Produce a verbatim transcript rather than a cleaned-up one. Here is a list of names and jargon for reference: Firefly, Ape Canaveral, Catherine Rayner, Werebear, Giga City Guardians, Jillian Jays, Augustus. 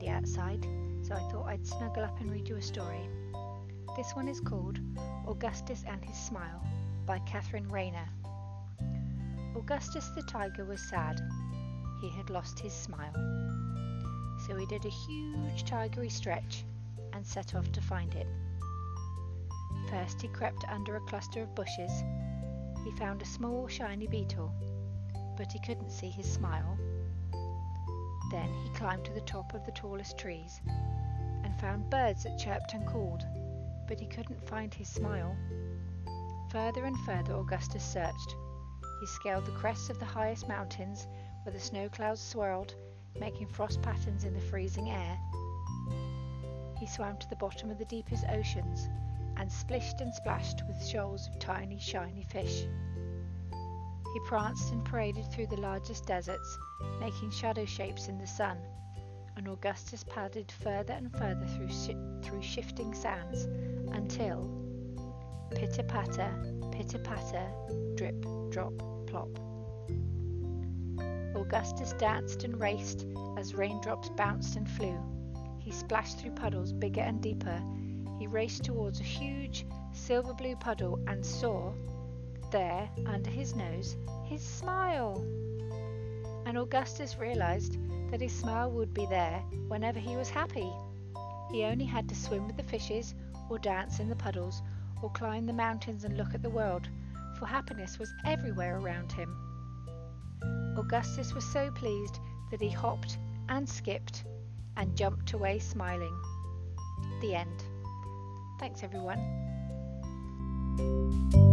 the outside, so I thought I'd snuggle up and read you a story. This one is called Augustus and His Smile by Catherine Rayner. Augustus the tiger was sad. He had lost his smile. So he did a huge tigery stretch and set off to find it. First he crept under a cluster of bushes. He found a small shiny beetle, but he couldn't see his smile. Then he climbed to the top of the tallest trees and found birds that chirped and called, but he couldn't find his smile. Further and further Augustus searched. He scaled the crests of the highest mountains where the snow clouds swirled, making frost patterns in the freezing air. He swam to the bottom of the deepest oceans and splished and splashed with shoals of tiny, shiny fish. He pranced and paraded through the largest deserts, making shadow shapes in the sun, and Augustus padded further and further through shi- through shifting sands until pitter-patter, pitter-patter, drip, drop, plop. Augustus danced and raced as raindrops bounced and flew. He splashed through puddles bigger and deeper. He raced towards a huge silver blue puddle and saw, there under his nose, his smile. And Augustus realized that his smile would be there whenever he was happy. He only had to swim with the fishes, or dance in the puddles, or climb the mountains and look at the world, for happiness was everywhere around him. Augustus was so pleased that he hopped and skipped and jumped away smiling. The end. Thanks everyone.